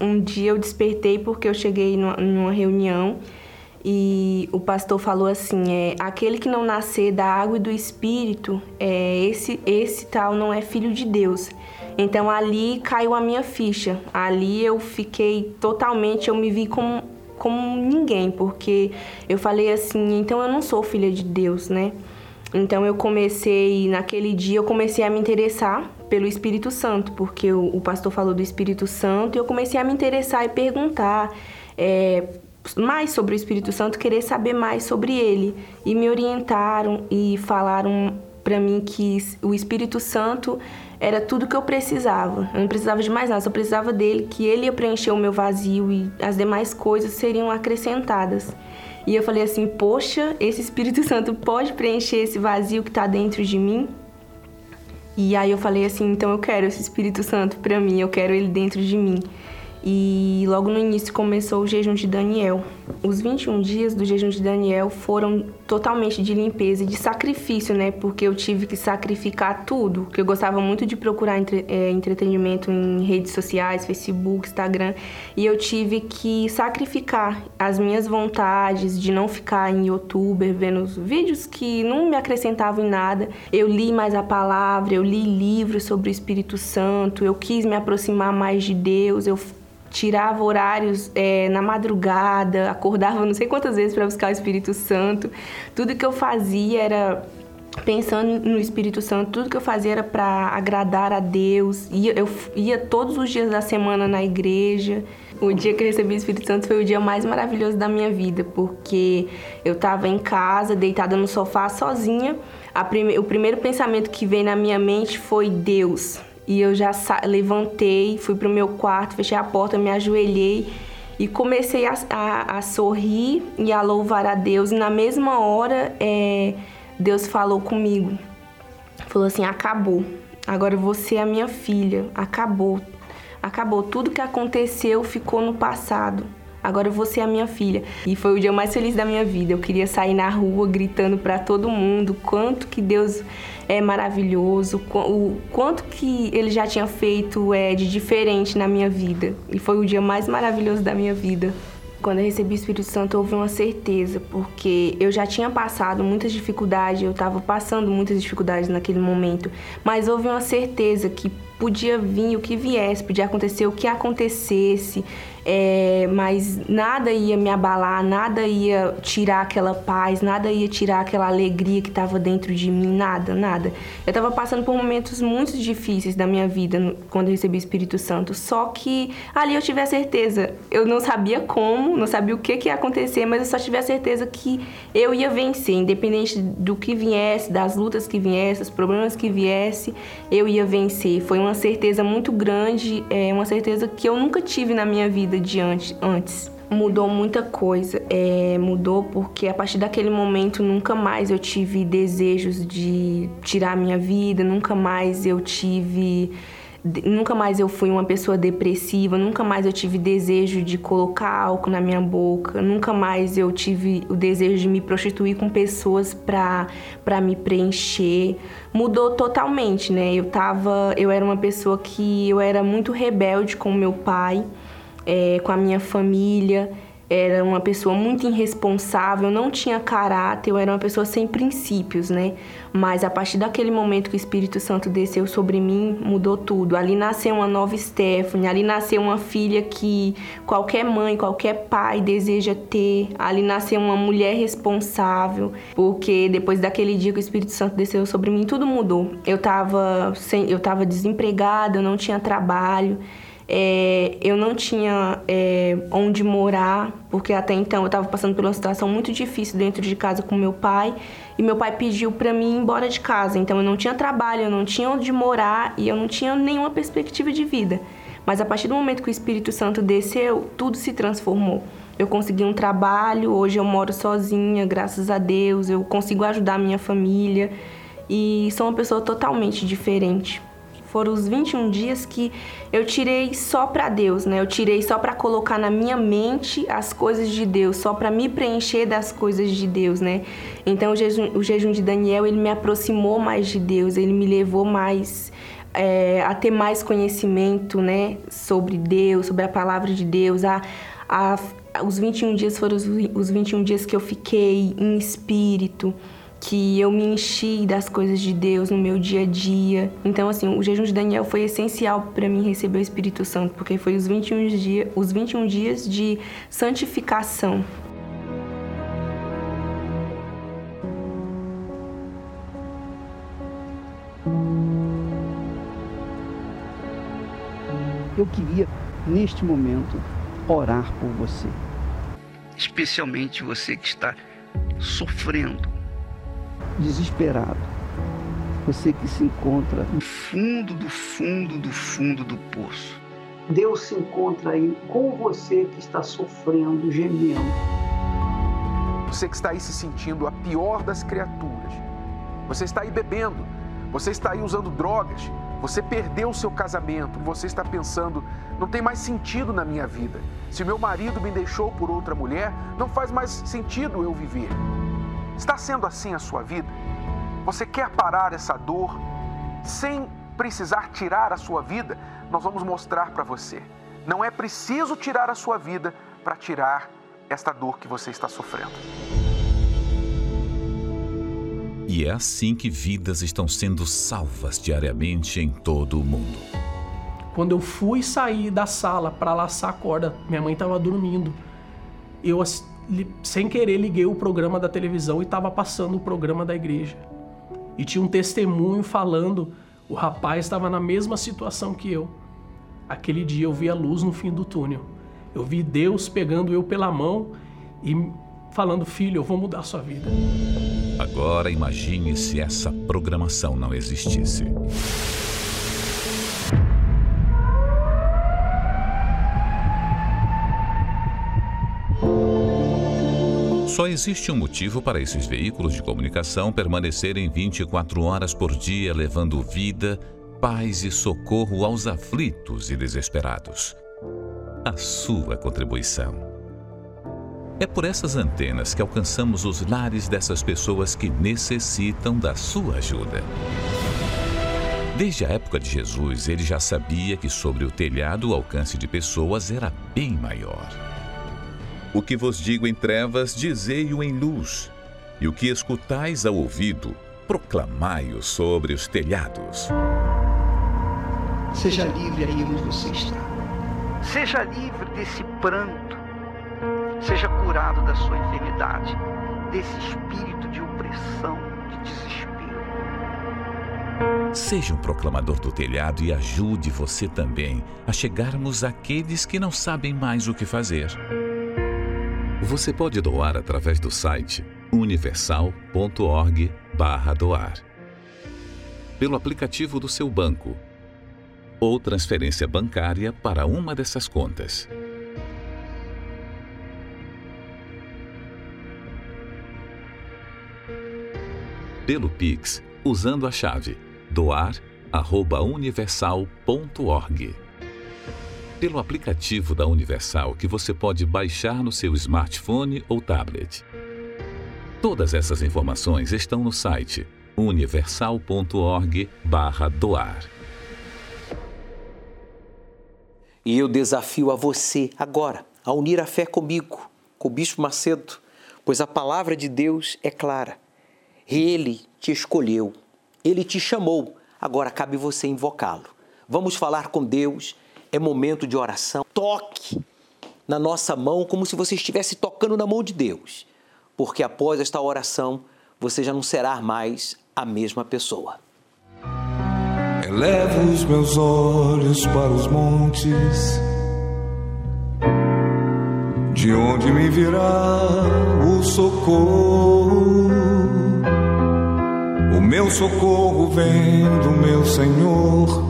um dia eu despertei porque eu cheguei numa reunião e o pastor falou assim, aquele que não nascer da água e do Espírito, esse tal não é filho de Deus. Então ali caiu a minha ficha, ali eu fiquei totalmente, eu me vi como ninguém, porque eu falei assim, então eu não sou filha de Deus, né? Então naquele dia eu comecei a me interessar pelo Espírito Santo, porque o pastor falou do Espírito Santo e eu comecei a me interessar e perguntar, mais sobre o Espírito Santo, querer saber mais sobre ele. E me orientaram e falaram para mim que o Espírito Santo era tudo que eu precisava. Eu não precisava de mais nada, só precisava dele, que ele ia preencher o meu vazio e as demais coisas seriam acrescentadas. E eu falei assim, poxa, esse Espírito Santo pode preencher esse vazio que está dentro de mim? E aí eu falei assim, então eu quero esse Espírito Santo para mim, eu quero ele dentro de mim. E logo no início começou o jejum de Daniel. Os 21 dias do jejum de Daniel foram totalmente de limpeza e de sacrifício, né? Porque eu tive que sacrificar tudo. Porque eu gostava muito de procurar entretenimento em redes sociais, Facebook, Instagram. E eu tive que sacrificar as minhas vontades de não ficar em youtuber, vendo os vídeos que não me acrescentavam em nada. Eu li mais a palavra, eu li livros sobre o Espírito Santo, eu quis me aproximar mais de Deus, eu tirava horários na madrugada, acordava não sei quantas vezes para buscar o Espírito Santo. Tudo que eu fazia era pensando no Espírito Santo, tudo que eu fazia era para agradar a Deus. Eu ia todos os dias da semana na igreja. O dia que eu recebi o Espírito Santo foi o dia mais maravilhoso da minha vida, porque eu estava em casa, deitada no sofá, sozinha. O primeiro pensamento que veio na minha mente foi Deus. E eu já levantei, fui pro meu quarto, fechei a porta, me ajoelhei e comecei a sorrir e a louvar a Deus. E na mesma hora, Deus falou comigo. Falou assim, acabou. Agora você é minha filha. Acabou. Acabou. Tudo que aconteceu ficou no passado. Agora você é minha filha. E foi o dia mais feliz da minha vida. Eu queria sair na rua gritando para todo mundo quanto que Deus é maravilhoso, o quanto que ele já tinha feito de diferente na minha vida. E foi o dia mais maravilhoso da minha vida. Quando eu recebi o Espírito Santo, houve uma certeza, porque eu já tinha passado muitas dificuldades, eu estava passando muitas dificuldades naquele momento, mas houve uma certeza que podia vir o que viesse, podia acontecer o que acontecesse, mas nada ia me abalar, nada ia tirar aquela paz, nada ia tirar aquela alegria que estava dentro de mim, nada, nada. Eu estava passando por momentos muito difíceis da minha vida quando eu recebi o Espírito Santo, só que ali eu tive a certeza, eu não sabia como, não sabia o que ia acontecer, mas eu só tive a certeza que eu ia vencer, independente do que viesse, das lutas que viesse, dos problemas que viesse, eu ia vencer. Foi uma certeza muito grande, uma certeza que eu nunca tive na minha vida antes. Mudou muita coisa, mudou porque a partir daquele momento nunca mais eu tive desejos de tirar a minha vida, nunca mais eu fui uma pessoa depressiva, nunca mais eu tive desejo de colocar álcool na minha boca, nunca mais eu tive o desejo de me prostituir com pessoas pra me preencher. Mudou totalmente, né? Eu era uma pessoa que eu era muito rebelde com meu pai, com a minha família. Era uma pessoa muito irresponsável, não tinha caráter, eu era uma pessoa sem princípios, né? Mas a partir daquele momento que o Espírito Santo desceu sobre mim, mudou tudo. Ali nasceu uma nova Stephanie, ali nasceu uma filha que qualquer mãe, qualquer pai deseja ter. Ali nasceu uma mulher responsável, porque depois daquele dia que o Espírito Santo desceu sobre mim, tudo mudou. Eu tava desempregada, eu não tinha trabalho. Eu não tinha onde morar, porque até então eu estava passando por uma situação muito difícil dentro de casa com meu pai, e meu pai pediu para mim ir embora de casa, então eu não tinha trabalho, eu não tinha onde morar e eu não tinha nenhuma perspectiva de vida. Mas a partir do momento que o Espírito Santo desceu, tudo se transformou. Eu consegui um trabalho, hoje eu moro sozinha, graças a Deus, eu consigo ajudar a minha família e sou uma pessoa totalmente diferente. Foram os 21 dias que eu tirei só pra Deus, né? Eu tirei só pra colocar na minha mente as coisas de Deus, só pra me preencher das coisas de Deus, né? Então o jejum de Daniel, ele me aproximou mais de Deus, ele me levou mais a ter mais conhecimento, né? Sobre Deus, sobre a palavra de Deus, os 21 dias foram os 21 dias que eu fiquei em espírito, que eu me enchi das coisas de Deus no meu dia a dia. Então, assim, o jejum de Daniel foi essencial para mim receber o Espírito Santo, porque foi os 21 dias de santificação. Eu queria, neste momento, orar por você. Especialmente você que está sofrendo, desesperado, você que se encontra no fundo do fundo do fundo do poço. Deus se encontra aí com você que está sofrendo, gemendo. Você que está aí se sentindo a pior das criaturas. Você está aí bebendo, você está aí usando drogas, você perdeu o seu casamento, você está pensando, não tem mais sentido na minha vida. Se meu marido me deixou por outra mulher, não faz mais sentido eu viver. Está sendo assim a sua vida? Você quer parar essa dor sem precisar tirar a sua vida? Nós vamos mostrar para você. Não é preciso tirar a sua vida para tirar esta dor que você está sofrendo. E é assim que vidas estão sendo salvas diariamente em todo o mundo. Quando eu fui sair da sala para laçar a corda, minha mãe estava dormindo. Eu, sem querer, liguei o programa da televisão e estava passando o programa da igreja. E tinha um testemunho falando, o rapaz estava na mesma situação que eu. Aquele dia eu vi a luz no fim do túnel. Eu vi Deus pegando eu pela mão e falando, filho, eu vou mudar a sua vida. Agora imagine se essa programação não existisse. Só existe um motivo para esses veículos de comunicação permanecerem 24 horas por dia, levando vida, paz e socorro aos aflitos e desesperados. A sua contribuição. É por essas antenas que alcançamos os lares dessas pessoas que necessitam da sua ajuda. Desde a época de Jesus, ele já sabia que sobre o telhado o alcance de pessoas era bem maior. O que vos digo em trevas, dizei-o em luz, e o que escutais ao ouvido, proclamai-o sobre os telhados. Seja livre aí onde você está. Seja livre desse pranto. Seja curado da sua enfermidade, desse espírito de opressão, de desespero. Seja um proclamador do telhado e ajude você também a chegarmos àqueles que não sabem mais o que fazer. Você pode doar através do site universal.org/doar, pelo aplicativo do seu banco ou transferência bancária para uma dessas contas. Pelo Pix, usando a chave doar@universal.org. Pelo aplicativo da Universal que você pode baixar no seu smartphone ou tablet. Todas essas informações estão no site universal.org/doar. E eu desafio a você agora a unir a fé comigo, com o Bispo Macedo, pois a palavra de Deus é clara. Ele te escolheu, ele te chamou, agora cabe você invocá-lo. Vamos falar com Deus. É momento de oração. Toque na nossa mão como se você estivesse tocando na mão de Deus. Porque após esta oração, você já não será mais a mesma pessoa. Elevo os meus olhos para os montes, de onde me virá o socorro. O meu socorro vem do meu Senhor,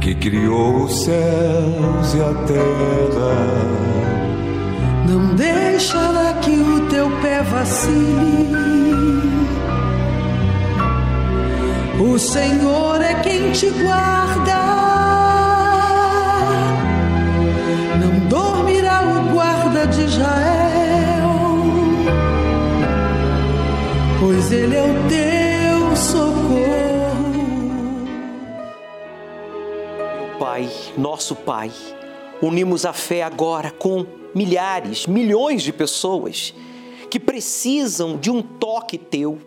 que criou os céus e a terra. Não deixará que o teu pé vacile. O Senhor é quem te guarda. Não dormirá o guarda de Israel, pois ele é o teu socorro. Pai, nosso Pai, unimos a fé agora com milhares, milhões de pessoas que precisam de um toque teu,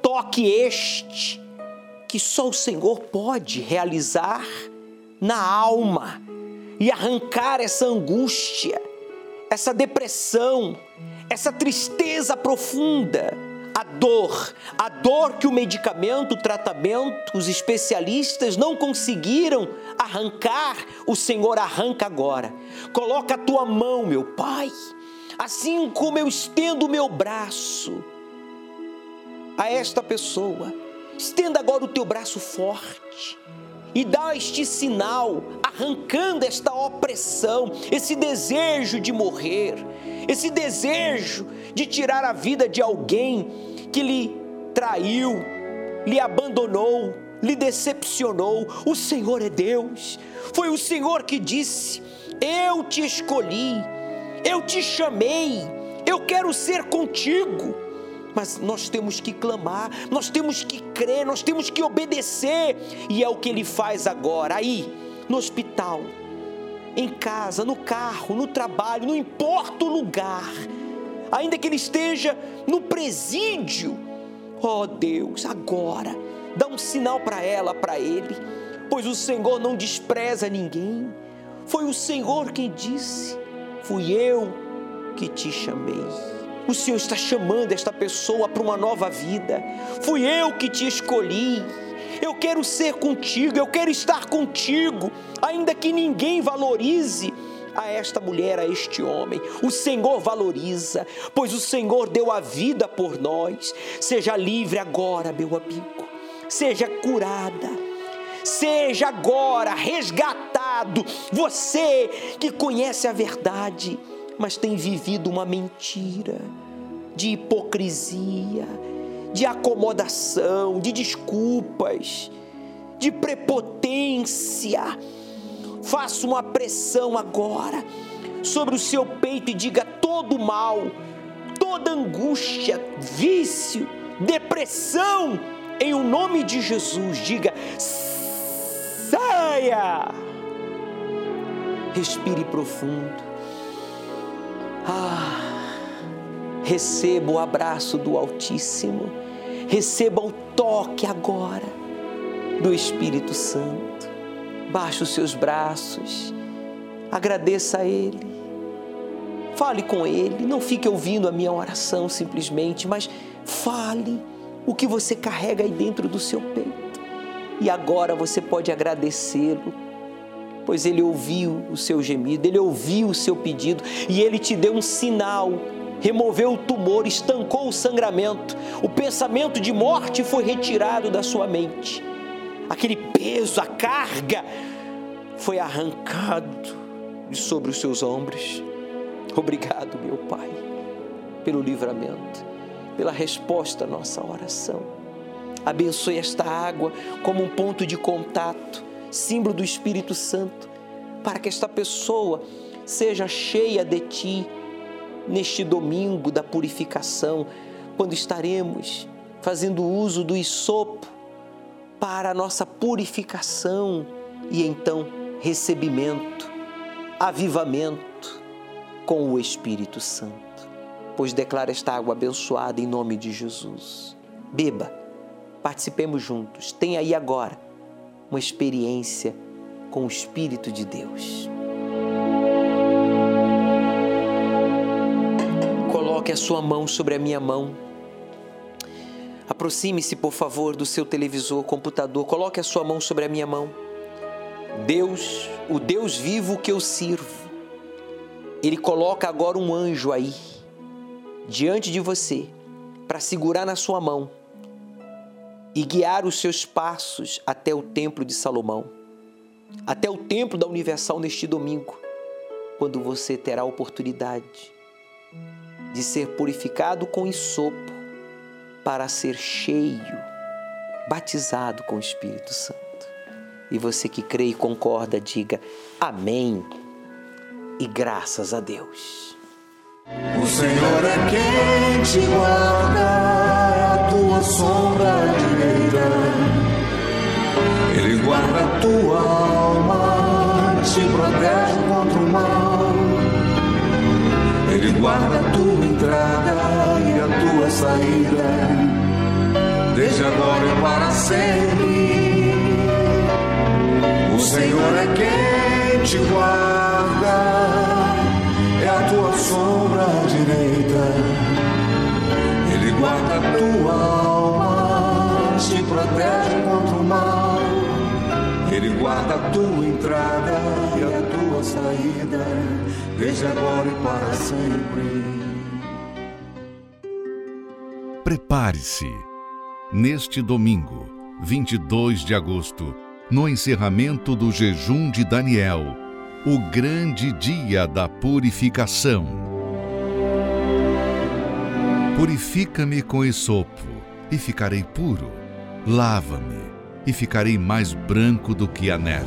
toque este que só o Senhor pode realizar na alma e arrancar essa angústia, essa depressão, essa tristeza profunda, a dor que o medicamento, o tratamento, os especialistas não conseguiram arrancar, o Senhor arranca agora. Coloca a tua mão, meu Pai, assim como eu estendo o meu braço a esta pessoa. Estenda agora o teu braço forte e dá este sinal, arrancando esta opressão, esse desejo de morrer, esse desejo de tirar a vida de alguém que lhe traiu, lhe abandonou, lhe decepcionou. O Senhor é Deus. Foi o Senhor que disse: eu te escolhi, eu te chamei, eu quero ser contigo. Mas nós temos que clamar, nós temos que crer, nós temos que obedecer. E é o que Ele faz agora, aí, no hospital, em casa, no carro, no trabalho, não importa o lugar. Ainda que Ele esteja no presídio, ó Deus, agora, dá um sinal para ela, para ele. Pois o Senhor não despreza ninguém. Foi o Senhor quem disse: fui eu que te chamei. O Senhor está chamando esta pessoa para uma nova vida. Fui eu que te escolhi. Eu quero ser contigo, eu quero estar contigo. Ainda que ninguém valorize a esta mulher, a este homem, o Senhor valoriza, pois o Senhor deu a vida por nós. Seja livre agora, meu amigo. Seja curada. Seja agora resgatado. Você que conhece a verdade, mas tem vivido uma mentira, de hipocrisia, de acomodação, de desculpas, de prepotência. Faça uma pressão agora sobre o seu peito e diga: todo mal, toda angústia, vício, depressão, em o nome de Jesus, diga: saia! Respire profundo. Ah, receba o abraço do Altíssimo, receba o toque agora do Espírito Santo. Baixe os seus braços, agradeça a Ele, fale com Ele. Não fique ouvindo a minha oração simplesmente, mas fale o que você carrega aí dentro do seu peito. E agora você pode agradecê-lo, pois Ele ouviu o seu gemido, Ele ouviu o seu pedido e Ele te deu um sinal, removeu o tumor, estancou o sangramento, o pensamento de morte foi retirado da sua mente, aquele peso, a carga foi arrancado de sobre os seus ombros. Obrigado, meu Pai, pelo livramento, pela resposta à nossa oração. Abençoe esta água como um ponto de contato, símbolo do Espírito Santo, para que esta pessoa seja cheia de Ti neste domingo da purificação, quando estaremos fazendo uso do hisopo para a nossa purificação e então recebimento, avivamento com o Espírito Santo. Pois declara esta água abençoada em nome de Jesus. Beba, participemos juntos. Tem aí agora uma experiência com o Espírito de Deus. Coloque a sua mão sobre a minha mão. Aproxime-se, por favor, do seu televisor, computador. Coloque a sua mão sobre a minha mão. Deus, o Deus vivo que eu sirvo, Ele coloca agora um anjo aí, diante de você, para segurar na sua mão e guiar os seus passos até o Templo de Salomão, até o Templo da Universal neste domingo, quando você terá a oportunidade de ser purificado com hisopo para ser cheio, batizado com o Espírito Santo. E você que crê e concorda, diga amém e graças a Deus. O Senhor é quem te guarda, a tua sombra direita. Ele guarda a tua alma, te protege contra o mal. Ele guarda a tua entrada e a tua saída, desde agora e para sempre. O Senhor é quem te guarda, a tua sombra direita. Ele guarda a tua alma, te protege contra o mal. Ele guarda a tua entrada e a tua saída, desde agora e para sempre. Prepare-se. neste domingo, 22 de agosto, no encerramento do jejum de Daniel, o grande dia da purificação. Purifica-me com esopo, e ficarei puro. Lava-me, e ficarei mais branco do que a neve.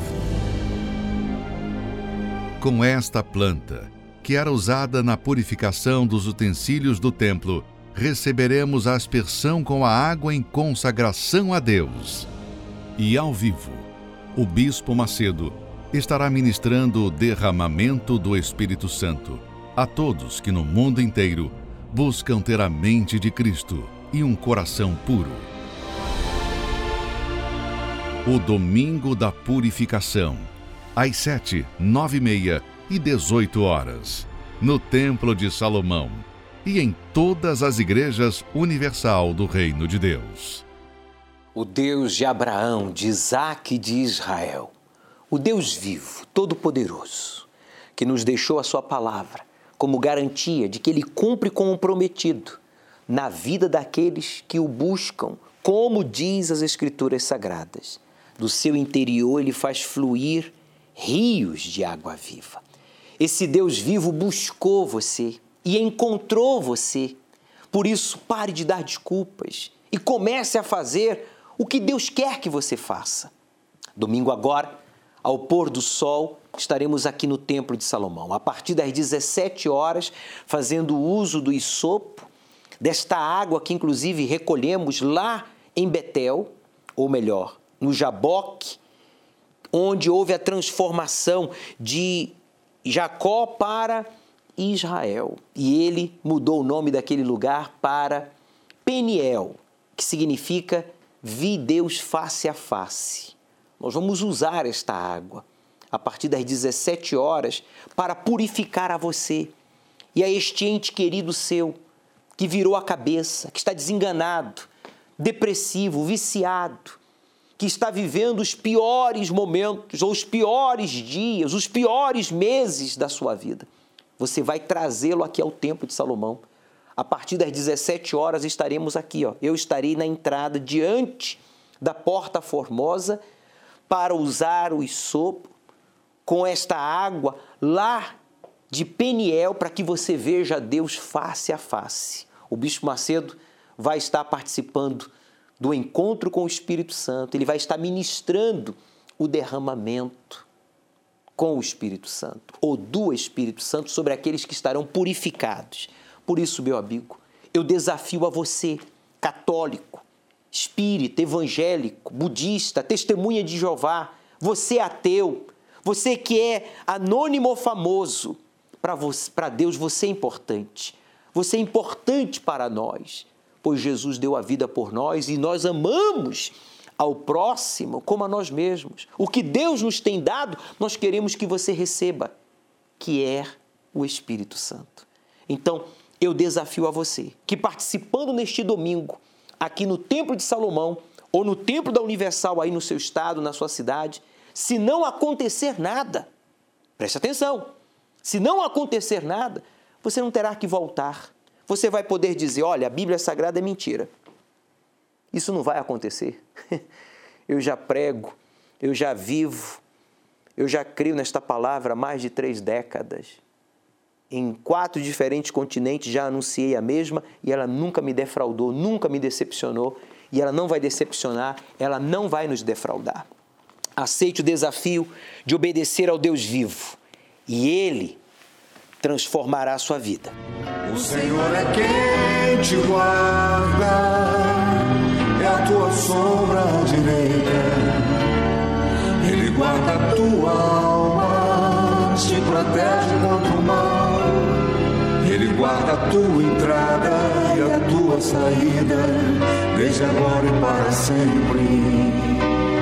Com esta planta, que era usada na purificação dos utensílios do templo, receberemos a aspersão com a água em consagração a Deus. E ao vivo, o Bispo Macedo estará ministrando o derramamento do Espírito Santo a todos que no mundo inteiro buscam ter a mente de Cristo e um coração puro. O Domingo da Purificação, às 7, 9 e meia e 18 horas, no Templo de Salomão e em todas as Igrejas Universal do Reino de Deus. O Deus de Abraão, de Isaque e de Israel, o Deus vivo, todo-poderoso, que nos deixou a sua palavra como garantia de que Ele cumpre com o prometido na vida daqueles que o buscam, como diz as Escrituras Sagradas. Do seu interior Ele faz fluir rios de água viva. Esse Deus vivo buscou você e encontrou você. Por isso, pare de dar desculpas e comece a fazer o que Deus quer que você faça. Domingo agora, ao pôr do sol, estaremos aqui no Templo de Salomão, a partir das 17 horas, fazendo uso do hisopo, desta água que inclusive recolhemos lá em Betel, ou melhor, no Jaboque, onde houve a transformação de Jacó para Israel. E ele mudou o nome daquele lugar para Peniel, que significa vi Deus face a face. Nós vamos usar esta água a partir das 17 horas para purificar a você e a este ente querido seu que virou a cabeça, que está desenganado, depressivo, viciado, que está vivendo os piores momentos, ou os piores dias, os piores meses da sua vida. Você vai trazê-lo aqui ao Templo de Salomão. A partir das 17 horas estaremos aqui, ó. Eu estarei na entrada, diante da Porta Formosa, para usar o hisopo com esta água lá de Peniel, para que você veja Deus face a face. O Bispo Macedo vai estar participando do encontro com o Espírito Santo. Ele vai estar ministrando o derramamento com o Espírito Santo, ou do Espírito Santo, sobre aqueles que estarão purificados. Por isso, meu amigo, eu desafio a você, católico, espírita, evangélico, budista, testemunha de Jeová, você ateu, você que é anônimo ou famoso, para Deus você é importante. Você é importante para nós, pois Jesus deu a vida por nós e nós amamos ao próximo como a nós mesmos. O que Deus nos tem dado, nós queremos que você receba, que é o Espírito Santo. Então, eu desafio a você que, participando neste domingo, aqui no Templo de Salomão ou no Templo da Universal, aí no seu estado, na sua cidade, se não acontecer nada, preste atenção, se não acontecer nada, você não terá que voltar. Você vai poder dizer, olha, a Bíblia Sagrada é mentira. Isso não vai acontecer. Eu já prego, eu já vivo, eu já creio nesta palavra há mais de 3 décadas. Em 4 diferentes continentes já anunciei a mesma e ela nunca me defraudou, nunca me decepcionou e ela não vai decepcionar, ela não vai nos defraudar. Aceite o desafio de obedecer ao Deus vivo e Ele transformará a sua vida. O Senhor é quem te guarda, é a tua sombra à direita. Ele guarda a tua alma, te protege contra o mal. Ele guarda a tua entrada e a tua saída, desde agora e para sempre.